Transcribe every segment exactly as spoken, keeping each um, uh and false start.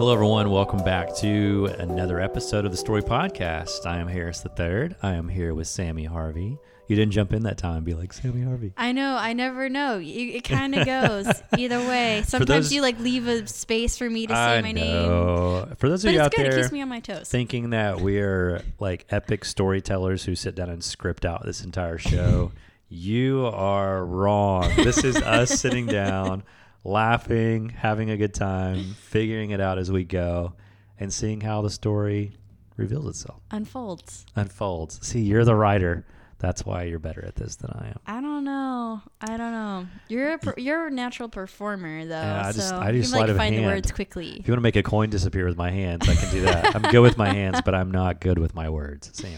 Hello, everyone. Welcome back to another episode of The Story Podcast. I am Harris the third. I am here with Sammy Harvey. You didn't jump in that time and be like, Sammy Harvey. I know. I never know. You, it kind of goes either way. Sometimes those, you like leave a space for me to I say my know. name. For those of you out good. there it keeps me on my toes. Thinking that we are like epic storytellers who sit down and script out this entire show, you are wrong. This is us sitting down, laughing, having a good time, figuring it out as we go, and seeing how the story reveals itself. Unfolds. Unfolds. See, you're the writer. That's why you're better at this than I am. I don't know. I don't know. You're a per, you're a natural performer though. Yeah, I so just I do sleight like of find hand. The words quickly. If you want to make a coin disappear with my hands, I can do that. I'm good with my hands, but I'm not good with my words, Sammy.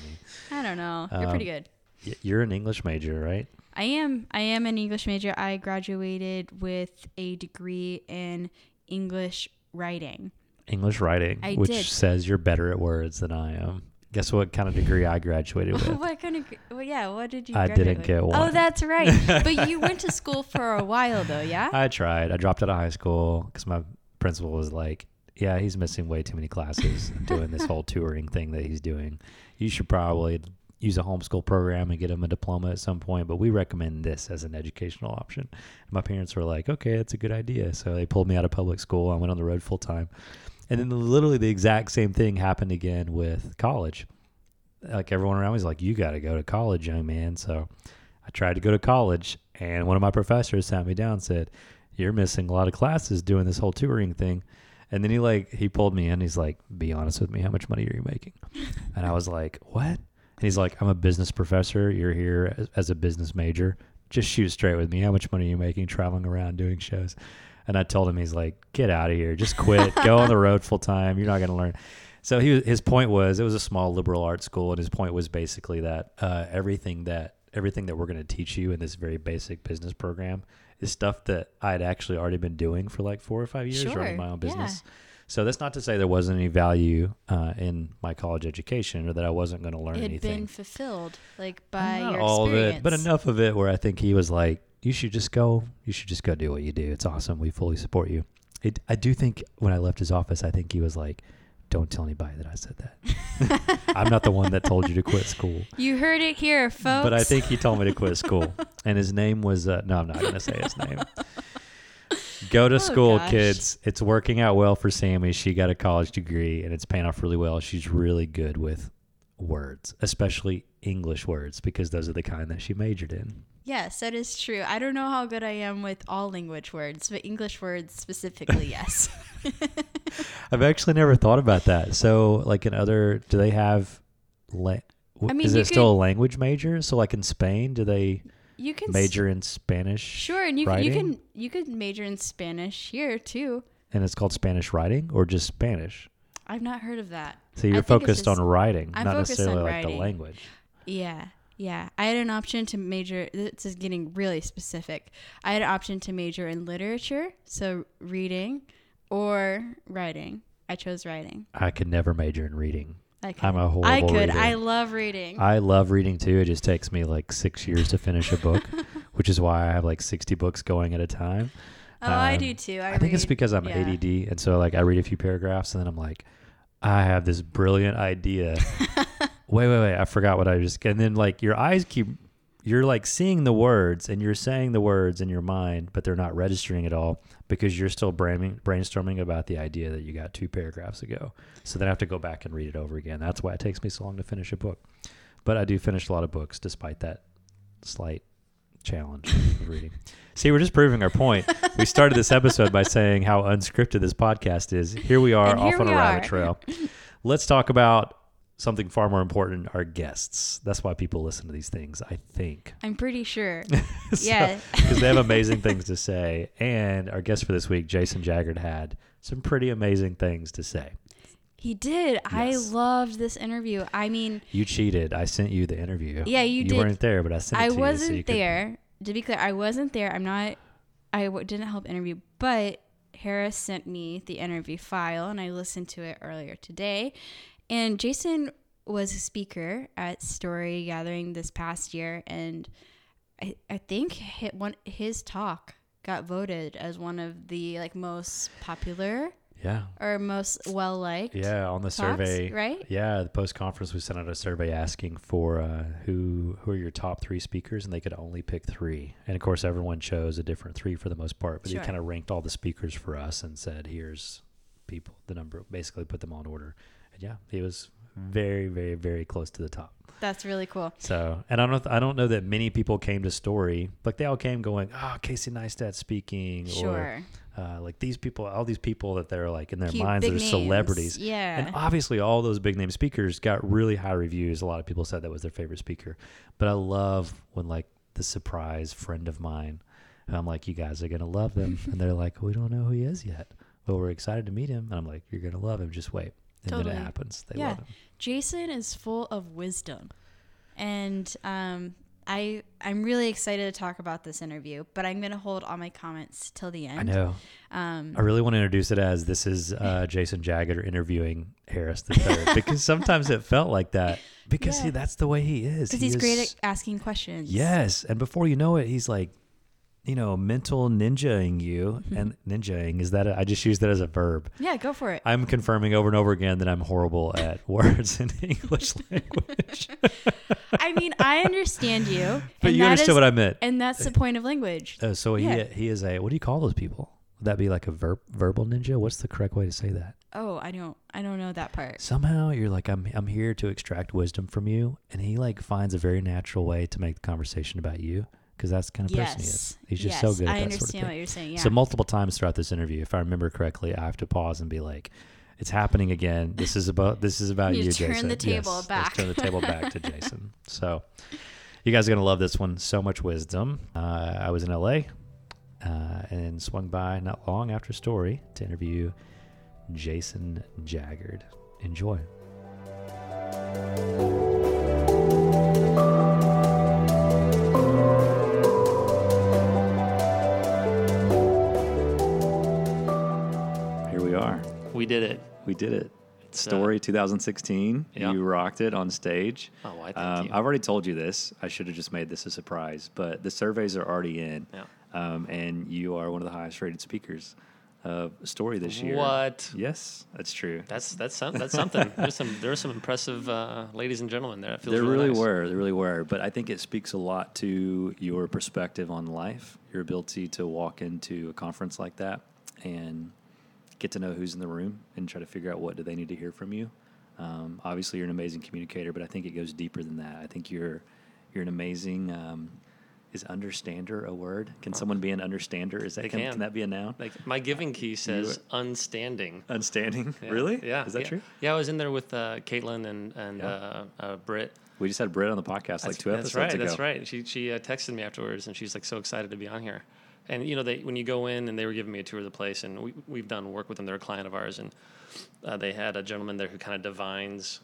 I don't know. You're um, pretty good. Y- you're an English major, right? I am. I am an English major. I graduated with a degree in English writing. English writing, I which did. says you're better at words than I am. Guess what kind of degree I graduated with? What kind of, well, yeah, what did you I graduate didn't with? Get one. Oh, that's right. But you went to school for a while, though, yeah? I tried. I dropped out of high school because my principal was like, yeah, he's missing way too many classes doing this whole touring thing that he's doing. You should probably use a homeschool program and get him a diploma at some point, but we recommend this as an educational option. And my parents were like, okay, that's a good idea. So they pulled me out of public school. I went on the road full time. And then literally the exact same thing happened again with college. Like everyone around me was like, you got to go to college, young man. So I tried to go to college and one of my professors sat me down and said, you're missing a lot of classes doing this whole touring thing. And then he like, he pulled me in. He's like, be honest with me, how much money are you making? And I was like, what? And he's like, I'm a business professor. You're here as, as a business major. Just shoot straight with me. How much money are you making traveling around doing shows? And I told him, he's like, get out of here. Just quit. Go on the road full time. You're not going to learn. So he was, his point was, it was a small liberal arts school. And his point was basically that uh, everything that everything that we're going to teach you in this very basic business program is stuff that I'd actually already been doing for like four or five years sure. running my own business. Yeah. So that's not to say there wasn't any value uh, in my college education or that I wasn't going to learn it anything. It had been fulfilled like by not your all experience. Of it, but enough of it where I think he was like, you should just go, you should just go do what you do. It's awesome. We fully support you. It, I do think when I left his office, I think he was like, don't tell anybody that I said that. I'm not the one that told you to quit school. You heard it here, folks. But I think he told me to quit school. And his name was, uh, no, I'm not going to say his name. Go to oh school, gosh. kids. It's working out well for Sammy. She got a college degree and it's paying off really well. She's really good with words, especially English words, because those are the kind that she majored in. Yes, that is true. I don't know how good I am with all language words, but English words specifically, yes. I've actually never thought about that. So, like in other, do they have, la- I mean, is it still a language major? So, like in Spain, do they you can major in Spanish Sure, and you, can, you can you can major in Spanish here too. And it's called Spanish writing or just Spanish? I've not heard of that. So you're focused just, on writing, I'm not necessarily like writing. the language. Yeah. Yeah, I had an option to major, this is getting really specific. I had an option to major in literature, so reading, or writing. I chose writing. I could never major in reading. I could. I'm a horrible I could. Reader. I love reading. I love reading too. It just takes me like six years to finish a book, which is why I have like sixty books going at a time. Oh, um, I do too. I, I read, think it's because I'm yeah. A D D, and so like I read a few paragraphs, and then I'm like, I have this brilliant idea. Wait, wait, wait. I forgot what I just... And then, like, your eyes keep... You're, like, seeing the words, and you're saying the words in your mind, but they're not registering at all because you're still brainstorming about the idea that you got two paragraphs ago. So then I have to go back and read it over again. That's why it takes me so long to finish a book. But I do finish a lot of books despite that slight challenge of reading. See, we're just proving our point. We started this episode by saying how unscripted this podcast is. Here we are, off on a rabbit trail. Let's talk about... something far more important, our guests. That's why people listen to these things, I think. I'm pretty sure. so, yeah. Because they have amazing things to say. And our guest for this week, Jason Jaggard, had some pretty amazing things to say. He did. Yes. I loved this interview. I mean... You cheated. I sent you the interview. Yeah, you, you did. You weren't there, but I sent it I to you. I wasn't so there. Could... To be clear, I wasn't there. I'm not... I w- didn't help interview, but Harris sent me the interview file, and I listened to it earlier today. And Jason was a speaker at Story Gathering this past year, and I, I think his talk got voted as one of the like most popular Yeah. Or most well-liked. Yeah, on the talks, survey. Right? Yeah, the post-conference, we sent out a survey asking for uh, who who are your top three speakers, and they could only pick three. And, of course, everyone chose a different three for the most part, but sure. They kind of ranked all the speakers for us and said, here's people, the number, basically put them all in order. And, yeah, it was very, very, very close to the top. That's really cool. So, and I don't, I don't know that many people came to Story. Like, they all came going, oh, Casey Neistat speaking. Sure. Or, uh, like, these people, all these people that they're, like, in their Cute, minds, they're names. Celebrities. Yeah. And obviously, all those big-name speakers got really high reviews. A lot of people said that was their favorite speaker. But I love when, like, the surprise friend of mine, and I'm like, you guys are going to love him. And they're like, we don't know who he is yet, but we're excited to meet him. And I'm like, you're going to love him. Just wait. And totally. Then it happens. They yeah. love him. Jason is full of wisdom. And um, I, I'm really excited to talk about this interview, but I'm going to hold all my comments till the end. I know. Um, I really want to introduce it as this is uh, Jason Jaggard interviewing Harris the third, because sometimes it felt like that because yeah. he, that's the way he is. Because he he's is, great at asking questions. Yes. And before you know it, he's like, you know, mental ninja-ing you and ninja-ing is that a, I just use that as a verb. Yeah, go for it. I'm confirming over and over again that I'm horrible at words in the English language. I mean, I understand you. But you understood what I meant. And that's the point of language. Uh, so yeah. he he is a, what do you call those people? Would that be like a verb, verbal ninja? What's the correct way to say that? Oh, I don't, I don't know that part. Somehow you're like, I'm, I'm here to extract wisdom from you. And he like finds a very natural way to make the conversation about you. Because that's the kind of yes. person he is. He's just yes. so good at I that sort of thing. I understand what you're saying, yeah. So multiple times throughout this interview, if I remember correctly, I have to pause and be like, it's happening again. This is about This is about you, you turn Jason. The table yes. back. Let's turn the table back to Jason. So you guys are going to love this one. So much wisdom. Uh, I was in L A uh, and swung by not long after Story to interview Jason Jaggard. Enjoy. We did it. We did it. It's Story uh, twenty sixteen. Yeah. You rocked it on stage. Oh, I thank um, you. I've already told you this. I should have just made this a surprise, but the surveys are already in. Yeah. Um, and you are one of the highest rated speakers of Story this year. What? Yes, that's true. That's that's some, that's something. There's some there are some impressive uh, ladies and gentlemen there. It feels there really, really nice. were. There really were. But I think it speaks a lot to your perspective on life, your ability to walk into a conference like that and get to know who's in the room and try to figure out what do they need to hear from you. Um, obviously, you're an amazing communicator, but I think it goes deeper than that. I think you're you're an amazing um, is understander a word? Can oh. someone be an understander? Is that can, can. can that be a noun? Like my giving key says unstanding. Unstanding, yeah. really? Yeah, is that yeah. true? Yeah, I was in there with uh, Caitlin and and yeah. uh, uh, Britt. We just had Britt on the podcast that's, like two episodes right, ago. That's right. That's right. She she uh, texted me afterwards, and she's like so excited to be on here. And, you know, they when you go in, and they were giving me a tour of the place, and we, we've done work with them. They're a client of ours, and uh, they had a gentleman there who kind of divines,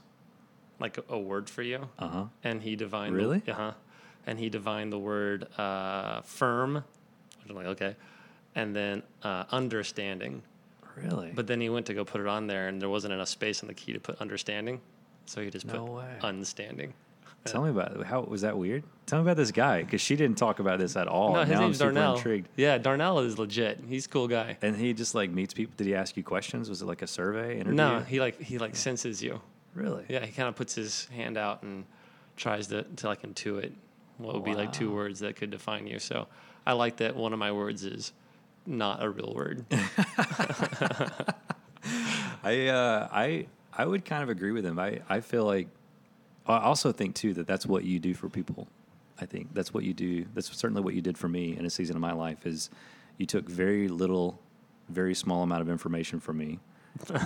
like, a, a word for you. Uh-huh. And he divined... Really? The, uh-huh. And he divined the word uh, firm, which I'm like, okay, and then uh, understanding. Really? But then he went to go put it on there, and there wasn't enough space on the key to put understanding, so he just no put way. Unstanding. Tell me about it. How was that weird? Tell me about this guy, because she didn't talk about this at all. No, his now name's I'm super Darnell. Intrigued. Yeah, Darnell is legit. He's a cool guy. And he just like meets people. Did he ask you questions? Was it like a survey interview? No, he like he like yeah. senses you. Really? Yeah, he kind of puts his hand out and tries to, to like intuit what would wow. be like two words that could define you. So I like that one of my words is not a real word. I uh, I I would kind of agree with him. I, I feel like. I also think, too, that that's what you do for people. I think that's what you do. That's certainly what you did for me in a season of my life is you took very little, very small amount of information from me,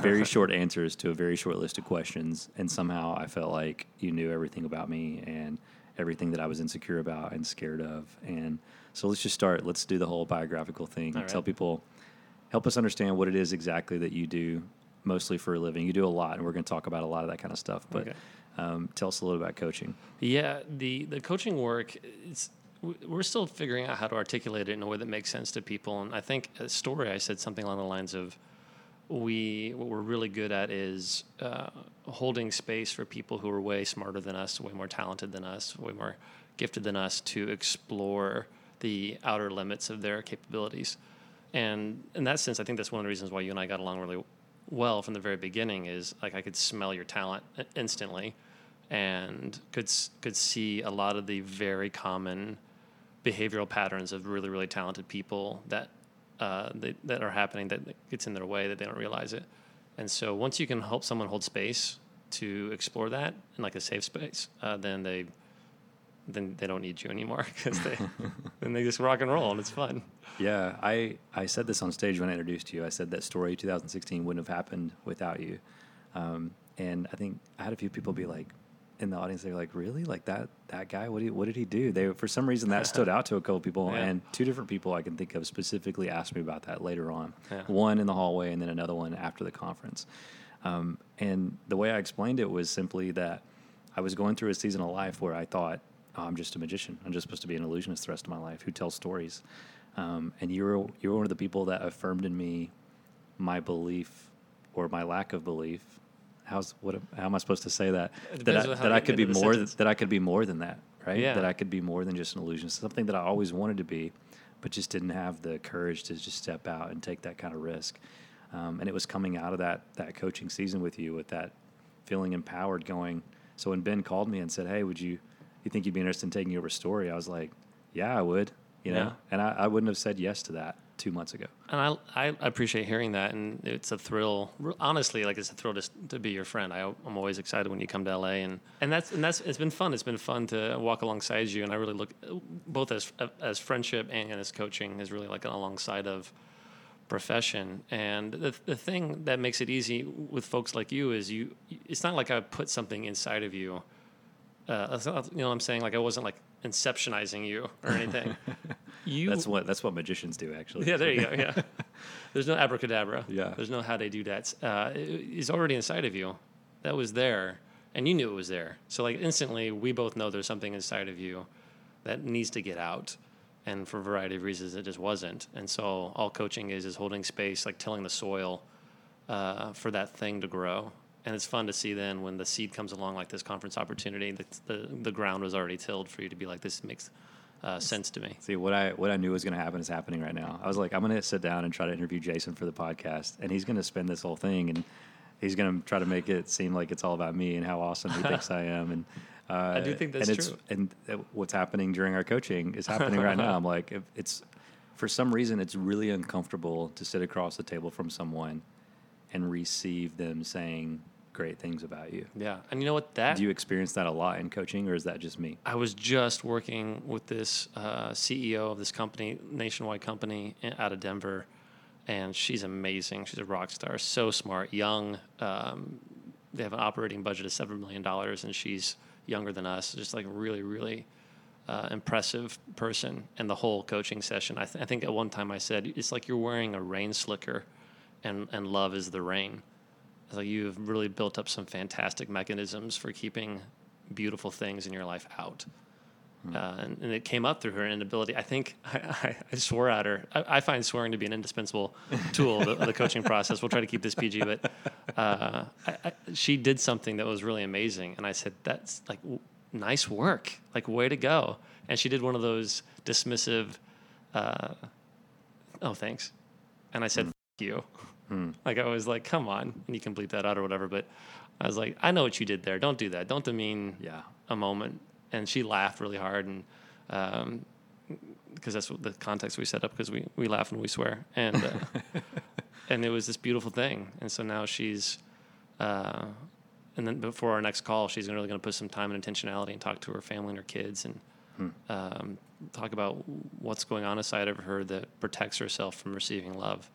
very short answers to a very short list of questions, and somehow I felt like you knew everything about me and everything that I was insecure about and scared of. And so let's just start. Let's do the whole biographical thing. All right. Tell people, help us understand what it is exactly that you do mostly for a living. You do a lot, and we're going to talk about a lot of that kind of stuff. But. Okay. Um, tell us a little about coaching. Yeah, the, the coaching work, it's, we're still figuring out how to articulate it in a way that makes sense to people. And I think a story, I said something along the lines of, we what we're really good at is uh, holding space for people who are way smarter than us, way more talented than us, way more gifted than us to explore the outer limits of their capabilities. And in that sense, I think that's one of the reasons why you and I got along really well from the very beginning is, like, I could smell your talent instantly and could could see a lot of the very common behavioral patterns of really, really talented people that uh, they, that are happening, that gets in their way, that they don't realize it. And so once you can help someone hold space to explore that in, like, a safe space, uh, then they then they don't need you anymore, because they then they just rock and roll and it's fun. Yeah, I, I said this on stage when I introduced you. I said that Story twenty sixteen wouldn't have happened without you. Um, and I think I had a few people be like, in the audience, they were like, really? Like, that that guy, what did he, what did he do? They, for some reason, that stood out to a couple people, yeah. and two different people I can think of specifically asked me about that later on. Yeah. One in the hallway and then another one after the conference. Um, and the way I explained it was simply that I was going through a season of life where I thought, oh, I'm just a magician. I'm just supposed to be an illusionist the rest of my life who tells stories. Um, and you were, you were one of the people that affirmed in me my belief or my lack of belief. How's what? How am I supposed to say that? That I, that I could be more. Th- that I could be more than that, right? Yeah. That I could be more than just an illusion. Something that I always wanted to be, but just didn't have the courage to just step out and take that kind of risk. Um, and it was coming out of that that coaching season with you, with that feeling empowered. Going. So when Ben called me and said, "Hey, would you? You think you'd be interested in taking over Story?" I was like, "Yeah, I would." You know, yeah. and I, I wouldn't have said yes to that two months ago. And I, I appreciate hearing that, and it's a thrill. Honestly, like, it's a thrill to to be your friend. I, I'm always excited when you come to L A, and, and that's and that's it's been fun. It's been fun to walk alongside you, and I really look both as as friendship and as coaching is really like an alongside of profession. And the the thing that makes it easy with folks like you is you. It's not like I put something inside of you. Uh, you know what I'm saying? Like, I wasn't like inceptionizing you or anything. You That's what that's what magicians do, actually. Yeah, there you go. Yeah. There's no abracadabra. Yeah. There's no how they do that. Uh, it, it's already inside of you. That was there, and you knew it was there. So, like, instantly, we both know there's something inside of you that needs to get out, and for a variety of reasons, it just wasn't. And so, all coaching is is holding space, like tilling the soil uh, for that thing to grow. And it's fun to see then when the seed comes along, like this conference opportunity, the the, the ground was already tilled for you to be like, this makes uh, sense to me. See, what I what I knew was going to happen is happening right now. I was like, I'm going to sit down and try to interview Jason for the podcast, and he's going to spin this whole thing, and he's going to try to make it seem like it's all about me and how awesome he thinks I am. And uh, I do think that's and it's, true. And what's happening during our coaching is happening right now. I'm like, it's for some reason, it's really uncomfortable to sit across the table from someone and receive them saying great things about you. Yeah. And you know what? That do you experience that a lot in coaching, or is that just me? I was just working with this uh, C E O of this company, nationwide company out of Denver, and she's amazing. She's a rock star, so smart, young. Um, they have an operating budget of seven million dollars, and she's younger than us, just like a really, really uh, impressive person. And the whole coaching session, I, th- I think at one time I said, it's like you're wearing a rain slicker, and and love is the rain. So you've really built up some fantastic mechanisms for keeping beautiful things in your life out. Mm. Uh, and, and it came up through her inability. I think I, I, I swore at her. I, I find swearing to be an indispensable tool of the, the coaching process. We'll try to keep this P G, but uh, I, I, she did something that was really amazing. And I said, that's like, w- nice work, like, way to go. And she did one of those dismissive, uh, oh, thanks. And I said, mm. F- you. Like, I was like, come on, and you can bleep that out or whatever. But I was like, I know what you did there. Don't do that. Don't demean yeah. a moment. And she laughed really hard, and um, because that's what the context we set up, because we, we laugh and we swear. And uh, and it was this beautiful thing. And so now she's, uh, and then before our next call, she's really going to put some time and intentionality and talk to her family and her kids, and hmm. um, talk about what's going on inside of her that protects herself from receiving love.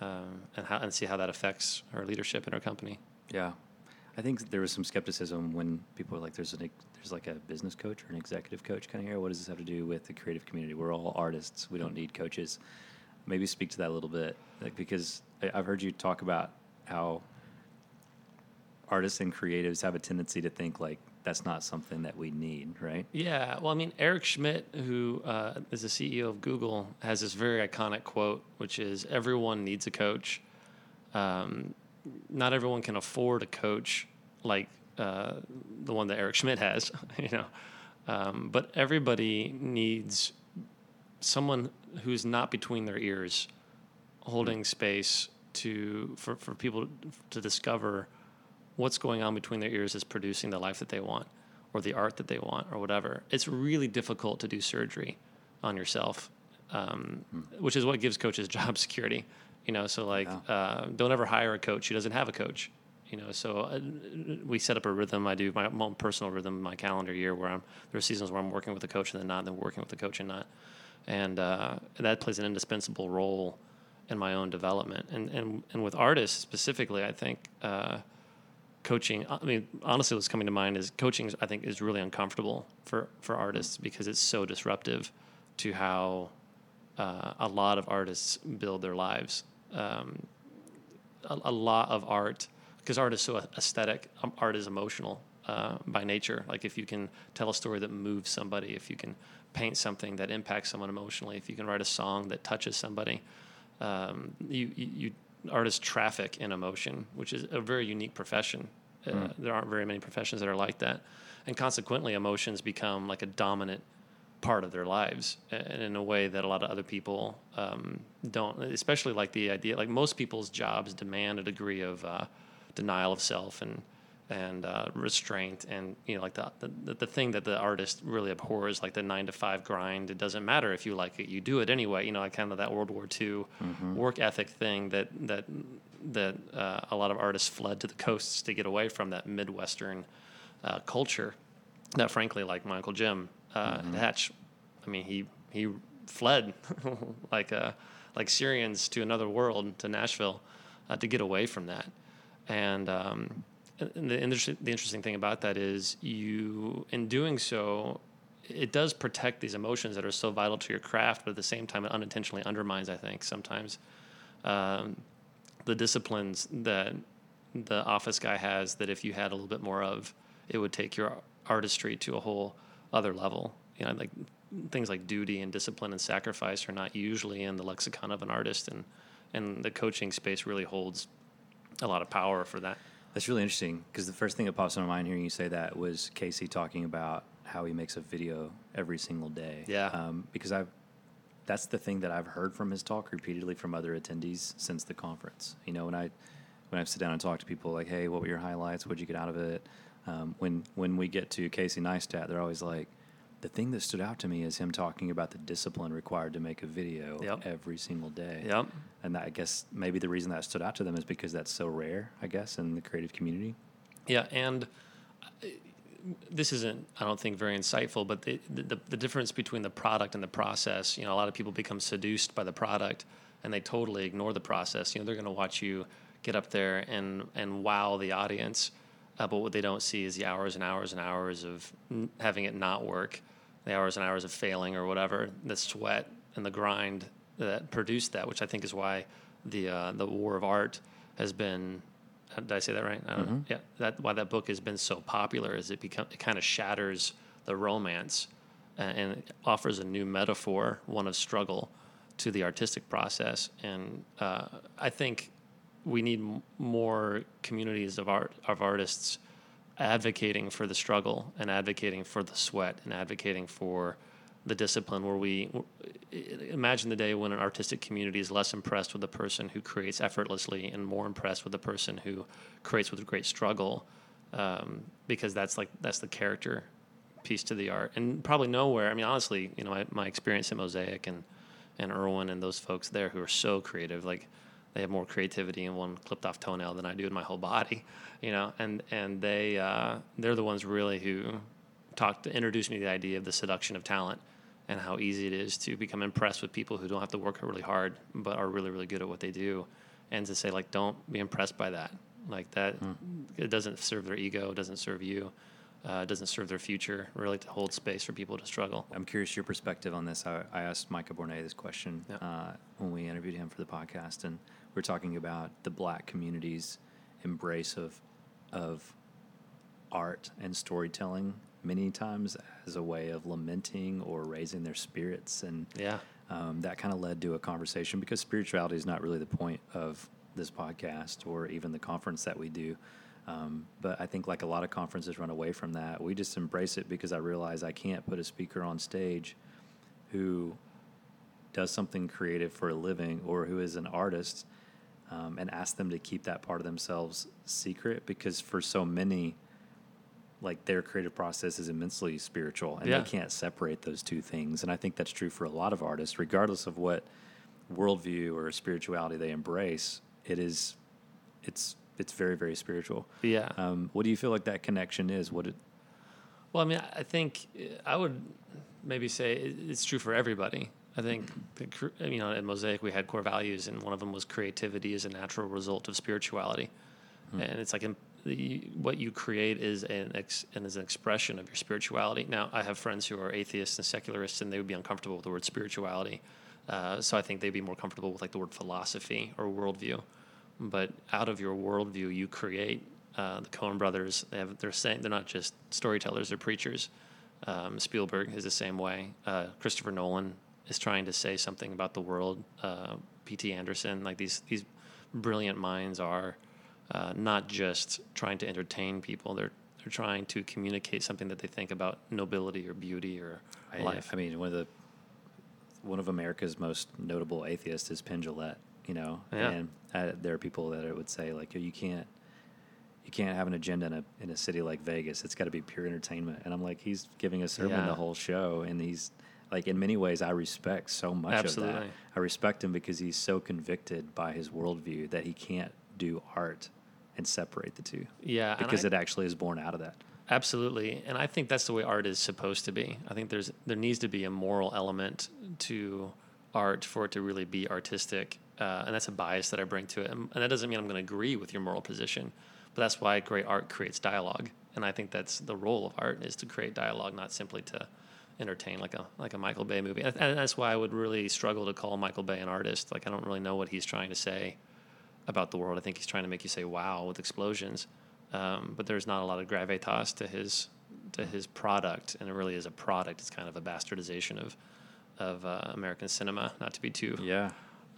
Um, and how, and see how that affects her leadership in her company. Yeah, I think there was some skepticism when people were like, "There's an there's like a business coach or an executive coach kind of here. What does this have to do with the creative community? We're all artists. We don't need coaches." Maybe speak to that a little bit, like, because I've heard you talk about how artists and creatives have a tendency to think like that's not something that we need, right? Yeah. Well, I mean, Eric Schmidt, who uh, is the C E O of Google, has this very iconic quote, which is, "Everyone needs a coach. Um, not everyone can afford a coach like uh, the one that Eric Schmidt has, you know. Um, but everybody needs someone who's not between their ears, holding space to for, for people to discover what's going on between their ears is producing the life that they want or the art that they want or whatever. It's really difficult to do surgery on yourself, um, hmm. which is what gives coaches job security. You know, so like, yeah. uh, don't ever hire a coach who doesn't have a coach. You know, so uh, we set up a rhythm. I do my own personal rhythm, my calendar year, where I'm there are seasons where I'm working with a coach and then not, and then working with a coach and not, and uh, that plays an indispensable role in my own development. And and and with artists specifically, I think uh, coaching. I mean, honestly, what's coming to mind is coaching. I think is really uncomfortable for for artists because it's so disruptive to how uh, a lot of artists build their lives. Um, a, a lot of art. Because art is so aesthetic, um, art is emotional uh, by nature. Like if you can tell a story that moves somebody, if you can paint something that impacts someone emotionally, if you can write a song that touches somebody, um, you, you, you artists traffic in emotion, which is a very unique profession. Uh, mm. There aren't very many professions that are like that, and consequently, emotions become like a dominant part of their lives, and in a way that a lot of other people um, don't. Especially like the idea, like most people's jobs demand a degree of. Uh, denial of self and and uh, restraint and, you know, like the, the the thing that the artist really abhors, like the nine to five grind. It doesn't matter if you like it, you do it anyway. You know, like kind of that World War Two mm-hmm. work ethic thing that that that uh, a lot of artists fled to the coasts to get away from, that Midwestern uh, culture that, frankly, like my Uncle Jim uh, mm-hmm. Hatch, I mean, he he fled like uh, like Syrians to another world, to Nashville, uh, to get away from that. And, um, and the, inter- the interesting thing about that is you, in doing so, it does protect these emotions that are so vital to your craft, but at the same time, it unintentionally undermines, I think, sometimes um, the disciplines that the office guy has that if you had a little bit more of, it would take your artistry to a whole other level. You know, like things like duty and discipline and sacrifice are not usually in the lexicon of an artist, and, and the coaching space really holds a lot of power for that. That's really interesting, because the first thing that pops in my mind hearing you say that was Casey talking about how he makes a video every single day. Yeah. Um, because I've, that's the thing that I've heard from his talk repeatedly from other attendees since the conference. You know, when I when I sit down and talk to people, like, hey, what were your highlights? What'd you get out of it? Um, when when we get to Casey Neistat, they're always like, the thing that stood out to me is him talking about the discipline required to make a video yep. every single day. Yep. And that, I guess maybe the reason that stood out to them is because that's so rare, I guess, in the creative community. Yeah, and this isn't, I don't think, very insightful, but the, the, the difference between the product and the process, you know, a lot of people become seduced by the product and they totally ignore the process. You know, they're going to watch you get up there and, and wow the audience, uh, but what they don't see is the hours and hours and hours of n- having it not work. The hours and hours of failing or whatever, the sweat and the grind that produced that, which I think is why the uh, the War of Art has been. Did I say that right? I don't mm-hmm. know. Yeah, that why that book has been so popular is it become it kind of shatters the romance and, and it offers a new metaphor, one of struggle, to the artistic process. And uh, I think we need m- more communities of art of artists. Advocating for the struggle and advocating for the sweat and advocating for the discipline, where we imagine the day when an artistic community is less impressed with the person who creates effortlessly and more impressed with the person who creates with great struggle, um, because that's like that's the character piece to the art. And probably nowhere, I mean, honestly, you know, my, my experience at Mosaic and, and Irwin and those folks there who are so creative, like they have more creativity in one clipped off toenail than I do in my whole body, you know, and, and they, uh, they're the ones really who talked to introduce me to the idea of the seduction of talent and how easy it is to become impressed with people who don't have to work really hard, but are really, really good at what they do. And to say, like, don't be impressed by that. Like that, hmm. it doesn't serve their ego. It doesn't serve you. Uh, it doesn't serve their future, really, to hold space for people to struggle. I'm curious your perspective on this. I, I asked Micah Bournet this question yeah. uh, when we interviewed him for the podcast, and we're talking about the Black community's embrace of of art and storytelling many times as a way of lamenting or raising their spirits. And yeah. um, that kind of led to a conversation, because spirituality is not really the point of this podcast or even the conference that we do. Um, but I think, like a lot of conferences run away from that, we just embrace it because I realize I can't put a speaker on stage who does something creative for a living or who is an artist um, and ask them to keep that part of themselves secret, because for so many, like, their creative process is immensely spiritual, and yeah. they can't separate those two things. And I think that's true for a lot of artists, regardless of what worldview or spirituality they embrace. It is, it's, it's very, very spiritual. Yeah. Um, what do you feel like that connection is? What it, Well, I mean, I think I would maybe say it's true for everybody. I think, you know, at Mosaic, we had core values, and one of them was creativity is a natural result of spirituality. Hmm. And it's like what you create is an, ex, and is an expression of your spirituality. Now, I have friends who are atheists and secularists, and they would be uncomfortable with the word spirituality. Uh, so I think they'd be more comfortable with, like, the word philosophy or worldview. But out of your worldview, you create. Uh, the Coen brothers, they have, they're saying, they're not just storytellers, they're preachers. Um, Spielberg is the same way. Uh, Christopher Nolan is trying to say something about the world. Uh, P. T. Anderson, like these these brilliant minds are uh, not just trying to entertain people. They're they're trying to communicate something that they think about nobility or beauty or I, life. I mean, one of the one of America's most notable atheists is Penn Jillette. You know, yeah. and I, there are people that I would say, like, you can't. You can't have an agenda in a in a city like Vegas. It's got to be pure entertainment. And I'm like, he's giving a sermon yeah. the whole show, and he's like, in many ways, I respect so much Absolutely. Of that. I respect him because he's so convicted by his worldview that he can't do art and separate the two. Yeah, because I, it actually is born out of that. Absolutely, and I think that's the way art is supposed to be. I think there's there needs to be a moral element to art for it to really be artistic, uh, and that's a bias that I bring to it. And, and that doesn't mean I'm going to agree with your moral position. But that's why great art creates dialogue, and I think that's the role of art, is to create dialogue, not simply to entertain like a like a Michael Bay movie. And that's why I would really struggle to call Michael Bay an artist. Like, I don't really know what he's trying to say about the world. I think he's trying to make you say wow with explosions, um, but there's not a lot of gravitas to his to his product, and it really is a product. It's kind of a bastardization of of uh, American cinema. Not to be too yeah.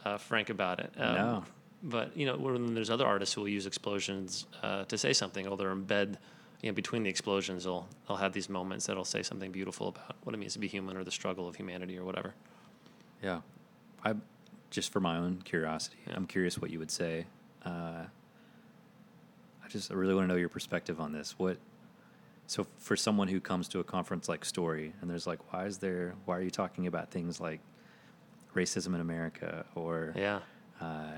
uh, frank about it. Um, no. But, you know, when there's other artists who will use explosions uh, to say something, or they're embed, you know, between the explosions, they'll, they'll have these moments that'll say something beautiful about what it means to be human or the struggle of humanity or whatever. Yeah. I just, for my own curiosity, yeah. I'm curious what you would say. Uh, I just I really want to know your perspective on this. What So for someone who comes to a conference like Story, and there's like, why is there, why are you talking about things like racism in America, or... yeah. Uh,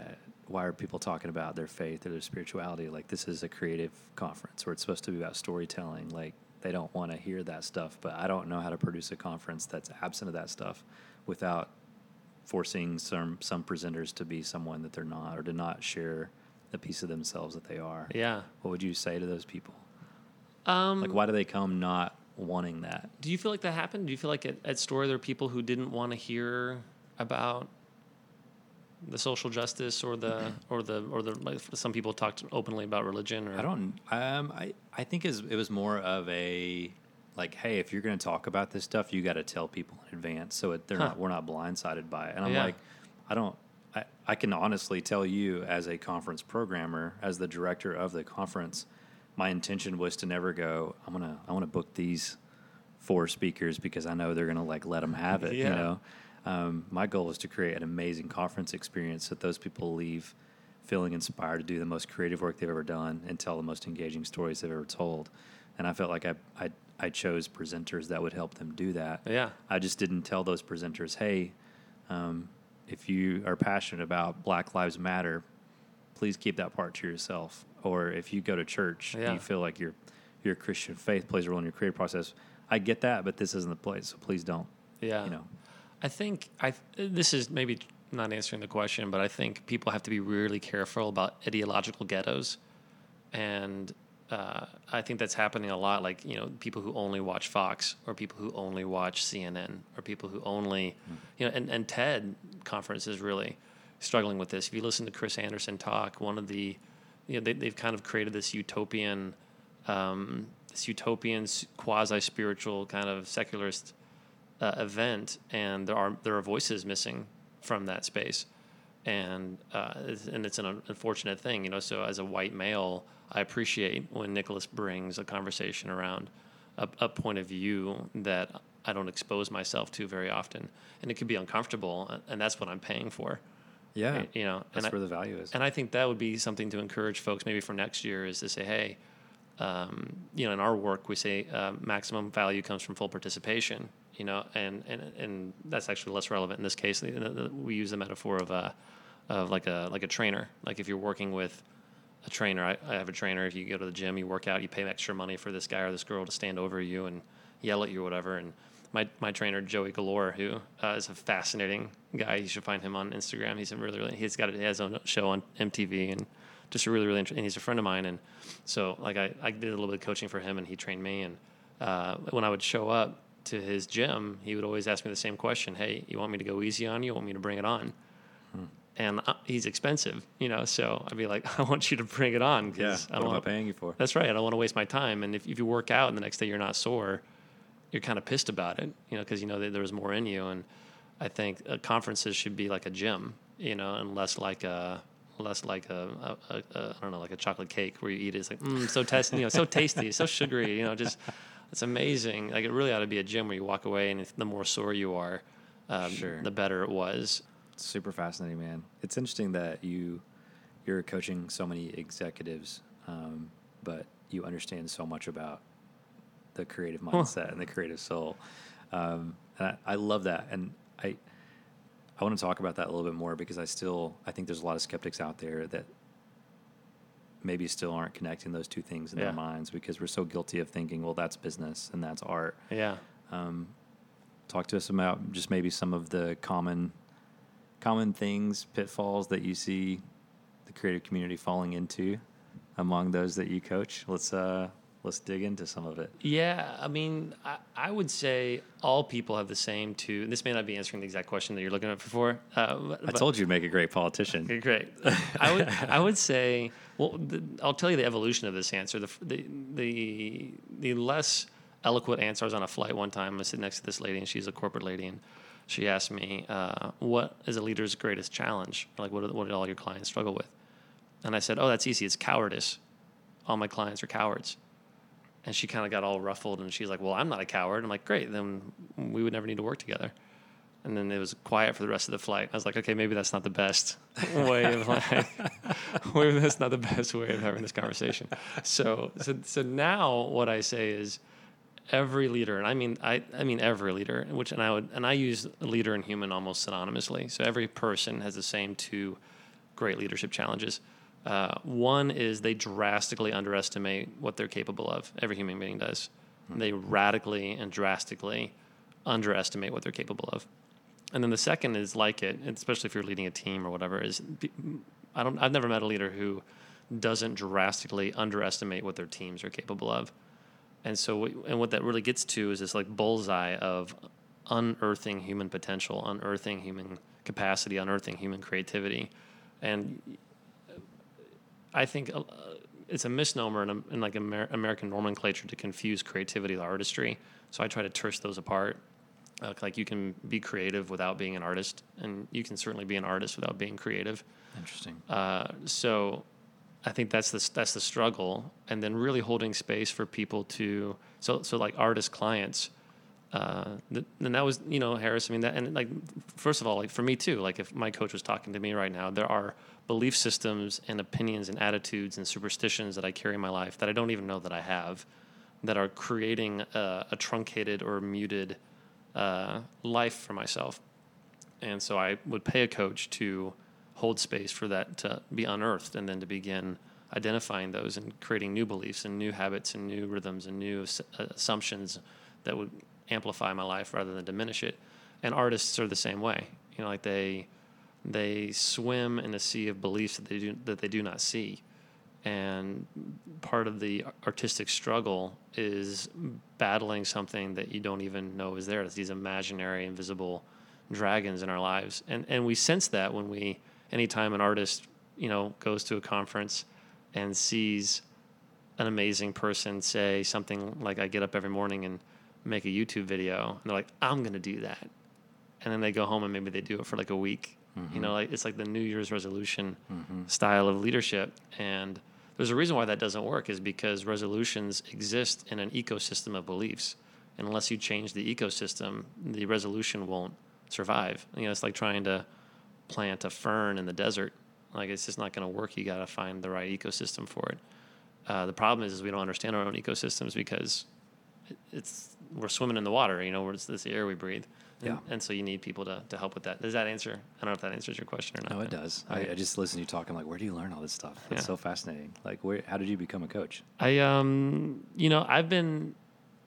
why are people talking about their faith or their spirituality? Like, this is a creative conference where it's supposed to be about storytelling. Like, they don't want to hear that stuff, but I don't know how to produce a conference that's absent of that stuff without forcing some, some presenters to be someone that they're not, or to not share a piece of themselves that they are. Yeah. What would you say to those people? Um, like, why do they come not wanting that? Do you feel like that happened? Do you feel like at, at Story there are people who didn't want to hear about the social justice, or the or the or the like, some people talked openly about religion? Or I don't um I I think it was, it was more of a like, hey, if you're going to talk about this stuff, you got to tell people in advance, so it, they're huh. not we're not blindsided by it. And I'm yeah. like, I don't I I can honestly tell you, as a conference programmer, as the director of the conference, my intention was to never go, I'm gonna I want to book these four speakers because I know they're gonna like let them have it, yeah. you know. Um, my goal is to create an amazing conference experience so that those people leave feeling inspired to do the most creative work they've ever done and tell the most engaging stories they've ever told. And I felt like I I, I chose presenters that would help them do that. Yeah. I just didn't tell those presenters, hey, um, if you are passionate about Black Lives Matter, please keep that part to yourself. Or if you go to church yeah. and you feel like your your Christian faith plays a role in your creative process, I get that, but this isn't the place, so please don't. Yeah. You know. I think I this is maybe not answering the question, but I think people have to be really careful about ideological ghettos. And uh, I think that's happening a lot. Like, you know, people who only watch Fox, or people who only watch C N N, or people who only, you know, and, and TED conference is really struggling with this. If you listen to Chris Anderson talk, one of the, you know, they, they've kind of created this utopian, um, this utopian quasi-spiritual kind of secularist Uh, event, and there are there are voices missing from that space, and uh, and it's an unfortunate thing, you know. So as a white male, I appreciate when Nicholas brings a conversation around a, a point of view that I don't expose myself to very often, and it can be uncomfortable, and that's what I'm paying for. Yeah. You know, that's and where I, the value is. And I think that would be something to encourage folks maybe for next year is to say, hey, um, you know, in our work, we say uh, maximum value comes from full participation, you know, and, and, and that's actually less relevant in this case. We use the metaphor of a, of like a, like a trainer. Like if you're working with a trainer, I, I have a trainer. If you go to the gym, you work out, you pay extra money for this guy or this girl to stand over you and yell at you or whatever. And my, my trainer, Joey Galore, who uh, is a fascinating guy. You should find him on Instagram. He's a really, really, he's got his own show on M T V and just a really, really interesting, and he's a friend of mine. And so like I, I did a little bit of coaching for him and he trained me. And uh, when I would show up to his gym, he would always ask me the same question. Hey, you want me to go easy on you? You want me to bring it on? Hmm. And I, he's expensive, you know, so I'd be like, I want you to bring it on. Cause yeah, I don't want to paying you for. That's right. I don't want to waste my time. And if, if you work out and the next day you're not sore, you're kind of pissed about it, you know, cause you know that there was more in you. And I think uh, conferences should be like a gym, you know, and less like a, less like a, a, a, I don't know, like a chocolate cake where you eat it. It's like, mm, so tasty, you know, so tasty, so sugary, you know, just, it's amazing. Like it really ought to be a gym where you walk away and if the more sore you are, um, sure. the better it was. It's super fascinating, man. It's interesting that you, you're coaching so many executives, um, but you understand so much about the creative mindset huh. and the creative soul. Um, and I, I love that. And I, I want to talk about that a little bit more because I still, I think there's a lot of skeptics out there that maybe still aren't connecting those two things in yeah. their minds because we're so guilty of thinking, well, that's business and that's art. Yeah. Um, talk to us about just maybe some of the common, common things, pitfalls that you see the creative community falling into among those that you coach. Let's, uh, let's dig into some of it. Yeah, I mean, I, I would say all people have the same two. And this may not be answering the exact question that you're looking at for. Uh, but, I told you to make a great politician. Okay, great. I would I would say, well, the, I'll tell you the evolution of this answer. The, the the the less eloquent answer. I was on a flight one time. I was sitting next to this lady, and she's a corporate lady, and she asked me, uh, what is a leader's greatest challenge? Like, what, what did all your clients struggle with? And I said, oh, that's easy. It's cowardice. All my clients are cowards. And she kind of got all ruffled, and she's like, well, I'm not a coward. I'm like, great, then we would never need to work together. And then it was quiet for the rest of the flight. I was like, okay, maybe that's not the best way of like, maybe that's not the best way of having this conversation. So, so, so now what I say is, every leader, and I mean, I, I mean every leader, which and I would, and I use leader and human almost synonymously. So every person has the same two great leadership challenges. Uh, one is they drastically underestimate what they're capable of. Every human being does. Mm-hmm. They radically and drastically underestimate what they're capable of. And then the second is like it, especially if you're leading a team or whatever, is I don't, I've never met a leader who doesn't drastically underestimate what their teams are capable of. And so, we, and what that really gets to is this like bullseye of unearthing human potential, unearthing human capacity, unearthing human creativity. And I think uh, it's a misnomer in, a, in like Amer- American nomenclature to confuse creativity with artistry. So I try to tear those apart. Uh, like you can be creative without being an artist, and you can certainly be an artist without being creative. Interesting. Uh, so I think that's the that's the struggle, and then really holding space for people to so so like artist clients. Uh, the, and that was, you know, Harris, I mean, that, and like, first of all, like for me too, like if my coach was talking to me right now, there are belief systems and opinions and attitudes and superstitions that I carry in my life that I don't even know that I have that are creating a, a truncated or muted, uh, life for myself. And so I would pay a coach to hold space for that to be unearthed and then to begin identifying those and creating new beliefs and new habits and new rhythms and new assumptions that would amplify my life rather than diminish it. And artists are the same way. You know, like they they swim in a sea of beliefs that they do that they do not see. And part of the artistic struggle is battling something that you don't even know is there. It's these imaginary, invisible dragons in our lives. And and we sense that when we anytime an artist, you know, goes to a conference and sees an amazing person say something like, I get up every morning and make a YouTube video, and they're like, I'm going to do that. And then they go home and maybe they do it for like a week. Mm-hmm. You know, like it's like the New Year's resolution mm-hmm. style of leadership. And there's a reason why that doesn't work is because resolutions exist in an ecosystem of beliefs. And unless you change the ecosystem, the resolution won't survive. You know, it's like trying to plant a fern in the desert. Like, it's just not going to work. You got to find the right ecosystem for it. Uh, the problem is, is we don't understand our own ecosystems because it's we're swimming in the water. You know, we're just this air we breathe. And, yeah. And so you need people to, to help with that. Does that answer? I don't know if that answers your question or not. No, it does. Okay. I, I just listen to you talk. I'm like, where do you learn all this stuff? It's yeah. so fascinating. Like, where? How did you become a coach? I, um, you know, I've been.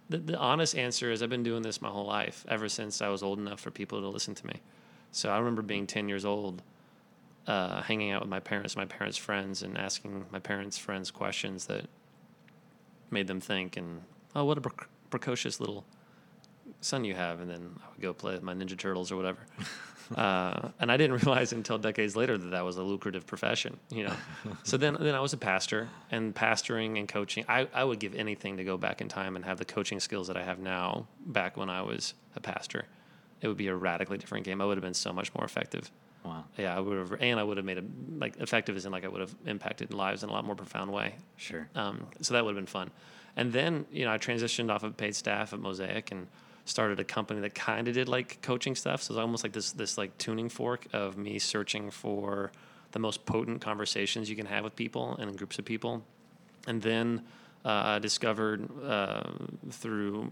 The, the honest answer is I've been doing this my whole life, ever since I was old enough for people to listen to me. So I remember being ten years old, uh, hanging out with my parents, my parents' friends, and asking my parents' friends questions that made them think. And, oh, what a pre- precocious little son you have. And then I would go play with my Ninja Turtles or whatever. uh, and I didn't realize until decades later that that was a lucrative profession, you know. So then, then I was a pastor, and pastoring and coaching. I, I would give anything to go back in time and have the coaching skills that I have now back when I was a pastor. It would be a radically different game. I would have been so much more effective. Wow. Yeah, I would have, and I would have made a, like, effective as in, like, I would have impacted lives in a lot more profound way. Sure. Um, so that would have been fun. And then, you know, I transitioned off of paid staff at Mosaic and started a company that kind of did like coaching stuff. So it's almost like this, this like tuning fork of me searching for the most potent conversations you can have with people and in groups of people. And then uh, I discovered uh, through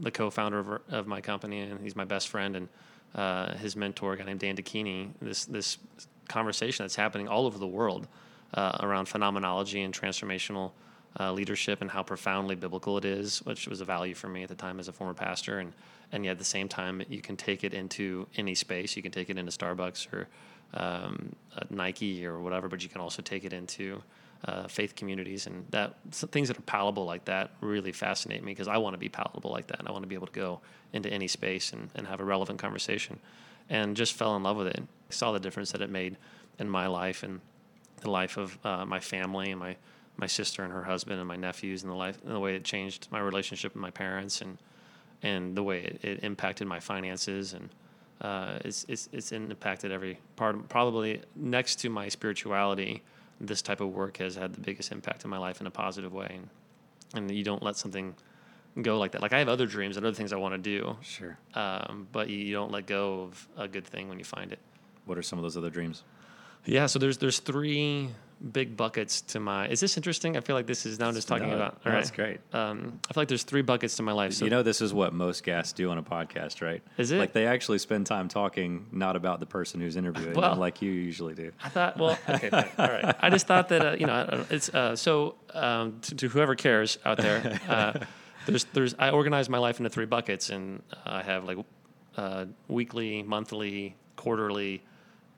the co-founder of, of my company, and he's my best friend, and uh, his mentor, a guy named Dan Dikini, this, this conversation that's happening all over the world uh, around phenomenology and transformational Uh, leadership and how profoundly biblical it is, which was a value for me at the time as a former pastor. And, and yet at the same time, you can take it into any space. You can take it into Starbucks or um, Nike or whatever, but you can also take it into uh, faith communities. And that so things that are palatable like that really fascinate me, because I want to be palatable like that. And I want to be able to go into any space and, and have a relevant conversation, and just fell in love with it. I saw the difference that it made in my life and the life of uh, my family and my my sister and her husband and my nephews, and the life, and the way it changed my relationship with my parents, and and the way it, it impacted my finances, and uh, it's it's it's impacted every part. Probably next to my spirituality, this type of work has had the biggest impact in my life in a positive way. And, and you don't let something go like that. Like, I have other dreams and other things I want to do. Sure. Um, but you, you don't let go of a good thing when you find it. What are some of those other dreams? Yeah. So there's there's three big buckets to my... Is this interesting? I feel like this is now just talking no, about... All no, right. That's great. Um, I feel like there's three buckets to my life. So you know, this is what most guests do on a podcast, right? Is it? Like, they actually spend time talking not about the person who's interviewing well, them, like you usually do. I thought, well, okay, all right. I just thought that, uh, you know, it's... Uh, so, um, to, to whoever cares out there, uh, there's, there's... I organize my life into three buckets, and I have, like, uh, weekly, monthly, quarterly,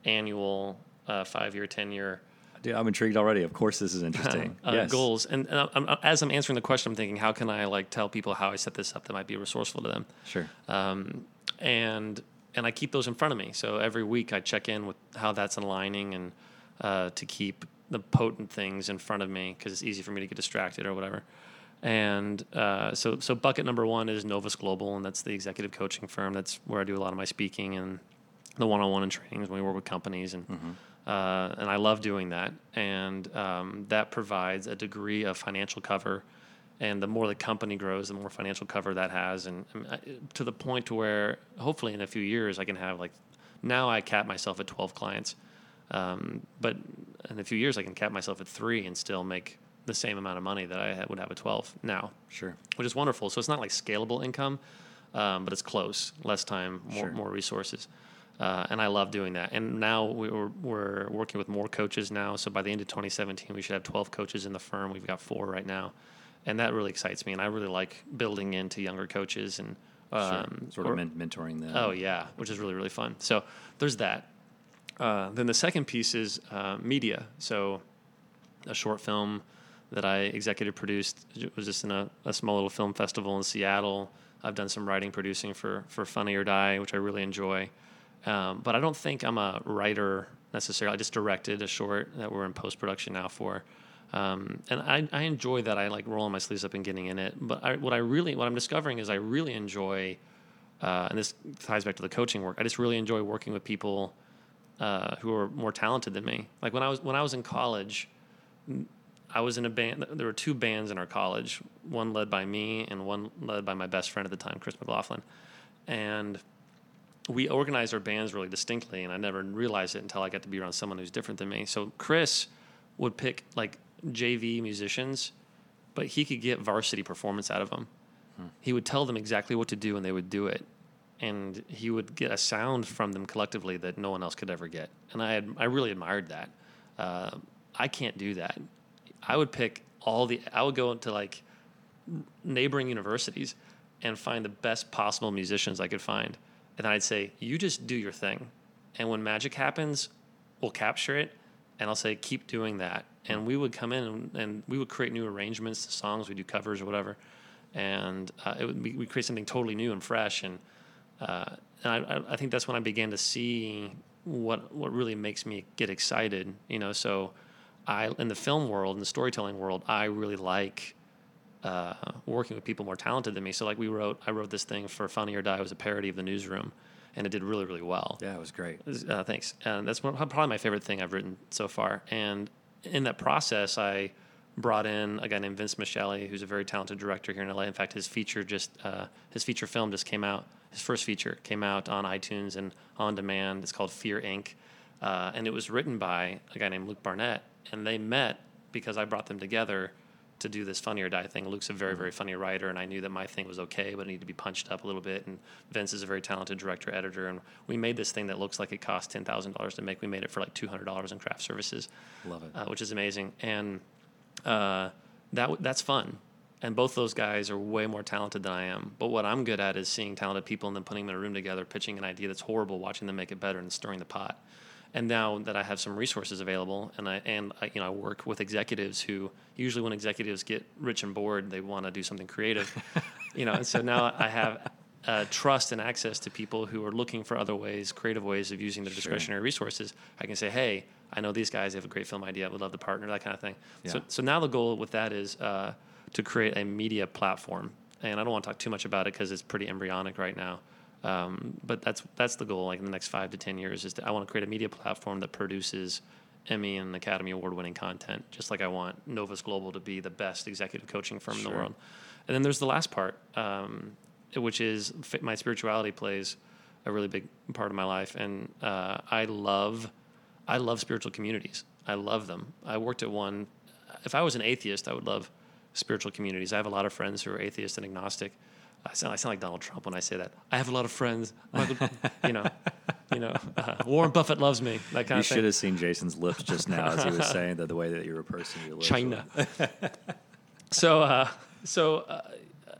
annual, uh, five-year, ten-year... Dude, I'm intrigued already. Of course, this is interesting. Uh, yes. Goals. And, and I'm, I'm, as I'm answering the question, I'm thinking, how can I like tell people how I set this up that might be resourceful to them? Sure. Um, and and I keep those in front of me. So every week I check in with how that's aligning, and uh, to keep the potent things in front of me, because it's easy for me to get distracted or whatever. And uh, so so bucket number one is Novus Global, and that's the executive coaching firm. That's where I do a lot of my speaking and the one-on-one and trainings when we work with companies. And mm-hmm. Uh, and I love doing that, and um, that provides a degree of financial cover. And the more the company grows, the more financial cover that has, and, and I, to the point to where hopefully in a few years I can have like, now I cap myself at twelve clients, um, but in a few years I can cap myself at three and still make the same amount of money that I would have at twelve now. Sure, which is wonderful. So it's not like scalable income, um, but it's close. Less time, more, sure. more resources. Uh, and I love doing that. And now we're, we're working with more coaches now. So by the end of twenty seventeen, we should have twelve coaches in the firm. We've got four right now. And that really excites me. And I really like building into younger coaches and um, sure. sort of or, men- mentoring them. Oh, yeah, which is really, really fun. So there's that. Uh, then the second piece is uh, media. So a short film that I executive produced, it was just in a, a small little film festival in Seattle. I've done some writing, producing for, for Funny or Die, which I really enjoy. Um, but I don't think I'm a writer necessarily. I just directed a short that we're in post-production now for. Um, and I, I enjoy that. I like rolling my sleeves up and getting in it. But I, what I really, what I'm discovering is I really enjoy, uh, and this ties back to the coaching work. I just really enjoy working with people, uh, who are more talented than me. Like when I was, when I was in college, I was in a band, there were two bands in our college, one led by me and one led by my best friend at the time, Chris McLaughlin. And we organized our bands really distinctly, and I never realized it until I got to be around someone who's different than me. So Chris would pick like J V musicians, but he could get varsity performance out of them. Hmm. He would tell them exactly what to do, and they would do it. And he would get a sound from them collectively that no one else could ever get. And I had, I really admired that. Uh, I can't do that. I would pick all the, I would go into like neighboring universities and find the best possible musicians I could find. And I'd say, you just do your thing. And when magic happens, we'll capture it. And I'll say, keep doing that. And we would come in and, and we would create new arrangements, to songs, we do covers or whatever. And uh, it would be, we create something totally new and fresh. And, uh, and I, I think that's when I began to see what what really makes me get excited. You know, so I in the film world, in the storytelling world, I really like uh, working with people more talented than me. So like we wrote, I wrote this thing for Funny or Die. It was a parody of The Newsroom, and it did really, really well. Yeah, it was great. Uh, thanks. And that's one, probably my favorite thing I've written so far. And in that process, I brought in a guy named Vince Michelli, who's a very talented director here in L A. In fact, his feature just uh, his feature film just came out. His first feature came out on iTunes and on demand. It's called Fear Incorporated. Uh, and it was written by a guy named Luke Barnett. And they met because I brought them together to do this Funny or Die thing. Luke's a very, very funny writer, and I knew that my thing was okay, but it needed to be punched up a little bit. And Vince is a very talented director, editor, and we made this thing that looks like it cost ten thousand dollars to make. We made it for like two hundred dollars in craft services. Love it. Uh, which is amazing. And uh, that that's fun. And both those guys are way more talented than I am. But what I'm good at is seeing talented people and then putting them in a room together, pitching an idea that's horrible, watching them make it better, and stirring the pot. And now that I have some resources available, and I and I, you know I work with executives who usually when executives get rich and bored, they want to do something creative, you know. And so now I have uh, trust and access to people who are looking for other ways, creative ways of using their sure. discretionary resources. I can say, hey, I know these guys. They have a great film idea. I would love to partner. That kind of thing. Yeah. So so now the goal with that is. Uh, to create a media platform. And I don't want to talk too much about it because it's pretty embryonic right now. Um, but that's that's the goal, like in the next five to ten years, is to, I want to create a media platform that produces Emmy and Academy Award-winning content, just like I want Novus Global to be the best executive coaching firm sure. in the world. And then there's the last part, um, which is my spirituality plays a really big part of my life. And uh, I love I love spiritual communities. I love them. I worked at one. If I was an atheist, I would love spiritual communities. I have a lot of friends who are atheist and agnostic. I sound, I sound like Donald Trump when I say that. I have a lot of friends. Michael, you know, you know, uh, Warren Buffett loves me. That kind you of thing. You should have seen Jason's lips just now as he was saying that the way that you were pursing your lips. China. so, uh, so uh,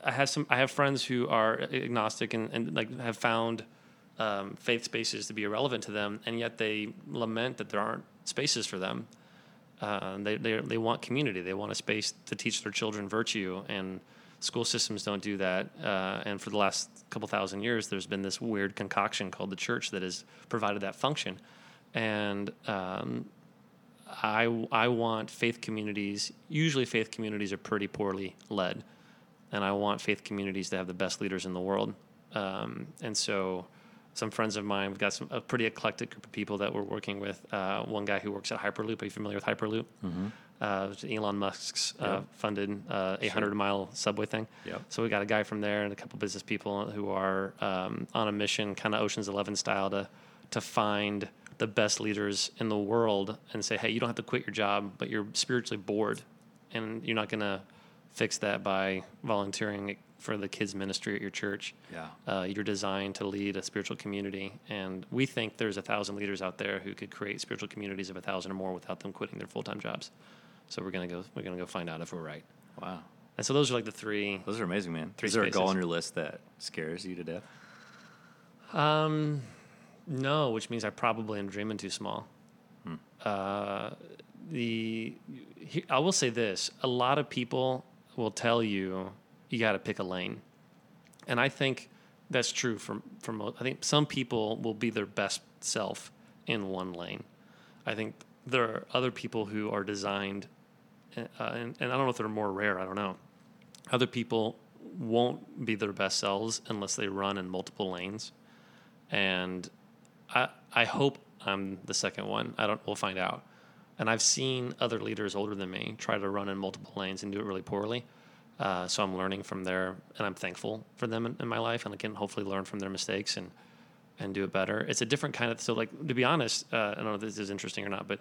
I have some. I have friends who are agnostic and, and like have found um, faith spaces to be irrelevant to them, and yet they lament that there aren't spaces for them. Uh, they they they want community. They want a space to teach their children virtue, and school systems don't do that. Uh, and for the last couple thousand years, there's been this weird concoction called the church that has provided that function. And um, I I want faith communities. Usually, faith communities are pretty poorly led, and I want faith communities to have the best leaders in the world. Um, and so. Some friends of mine, we've got some, a pretty eclectic group of people that we're working with. Uh, one guy who works at Hyperloop. Are you familiar with Hyperloop? Mm-hmm. Uh, Elon Musk's uh, yep. funded uh, eight hundred mile subway thing. Yep. So we got a guy from there and a couple business people who are um, on a mission, kind of Ocean's Eleven style, to to find the best leaders in the world and say, hey, you don't have to quit your job, but you're spiritually bored, and you're not going to fix that by volunteering for the kids ministry at your church. Yeah. Uh, you're designed to lead a spiritual community. And we think there's a thousand leaders out there who could create spiritual communities of a thousand or more without them quitting their full-time jobs. So we're going to go, we're going to go find out if we're right. Wow. And so those are like the three. Those are amazing, man. Is there a goal on your list that scares you to death? Um, no, which means I probably am dreaming too small. Hmm. Uh, the, I will say this, a lot of people will tell you, you got to pick a lane. And I think that's true for, for most. I think some people will be their best self in one lane. I think there are other people who are designed, uh, and, and I don't know if they're more rare, I don't know. Other people won't be their best selves unless they run in multiple lanes. And I I hope I'm the second one. I don't. We'll find out. And I've seen other leaders older than me try to run in multiple lanes and do it really poorly. Uh, so I'm learning from their, and I'm thankful for them in, in my life, and I can hopefully learn from their mistakes. And and do it better. It's a different kind of, so like, to be honest, uh, I don't know if this is interesting or not, but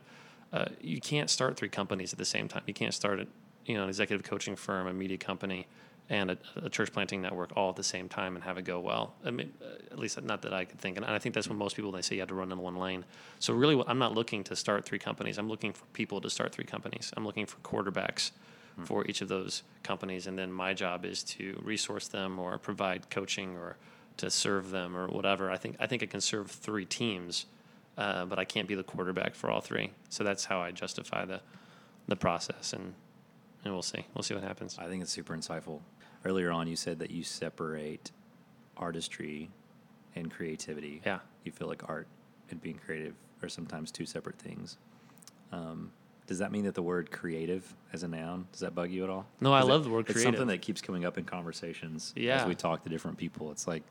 uh, you can't start three companies at the same time. You can't start a, you know, an executive coaching firm, a media company, and a, a church planting network all at the same time and have it go well. I mean, at least not that I could think. And I think that's when most people, they say you have to run in one lane. So really, I'm not looking to start three companies. I'm looking for people to start three companies. I'm looking for quarterbacks mm-hmm. for each of those companies. And then my job is to resource them or provide coaching or to serve them or whatever. I think I think I can serve three teams, uh, but I can't be the quarterback for all three. So that's how I justify the the process, and and we'll see. We'll see what happens. I think it's super insightful. Earlier on, you said that you separate artistry and creativity. Yeah. You feel like art and being creative are sometimes two separate things. Um, does that mean that the word creative as a noun, does that bug you at all? No, I love it, the word creative. It's something that keeps coming up in conversations yeah. as we talk to different people. It's like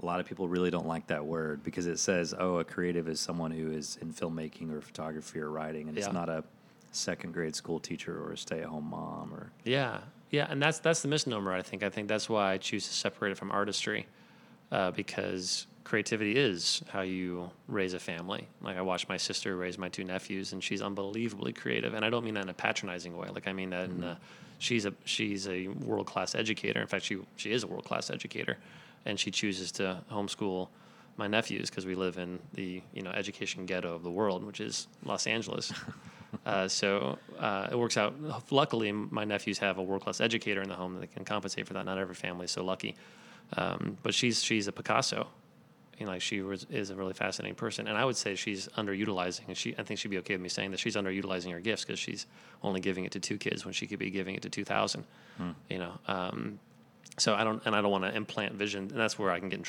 a lot of people really don't like that word because it says, oh, a creative is someone who is in filmmaking or photography or writing, and yeah. it's not a second grade school teacher or a stay-at-home mom or yeah yeah and that's that's the misnomer. I think I think that's why I choose to separate it from artistry, uh, because creativity is how you raise a family. Like, I watched my sister raise my two nephews, and she's unbelievably creative, and I don't mean that in a patronizing way. Like, I mean that mm-hmm. in a, she's a she's a world-class educator. In fact, she she is a world-class educator, and she chooses to homeschool my nephews because we live in the you know education ghetto of the world, which is Los Angeles. Uh, so uh, it works out. Luckily, my nephews have a world-class educator in the home that can compensate for that. Not every family is so lucky. Um, but she's she's a Picasso. You know, like she was, is a really fascinating person. And I would say she's underutilizing. And she, I think she'd be okay with me saying that she's underutilizing her gifts because she's only giving it to two kids when she could be giving it to two thousand. Hmm. You know, um, so I don't, and I don't want to implant vision. And that's where I can get in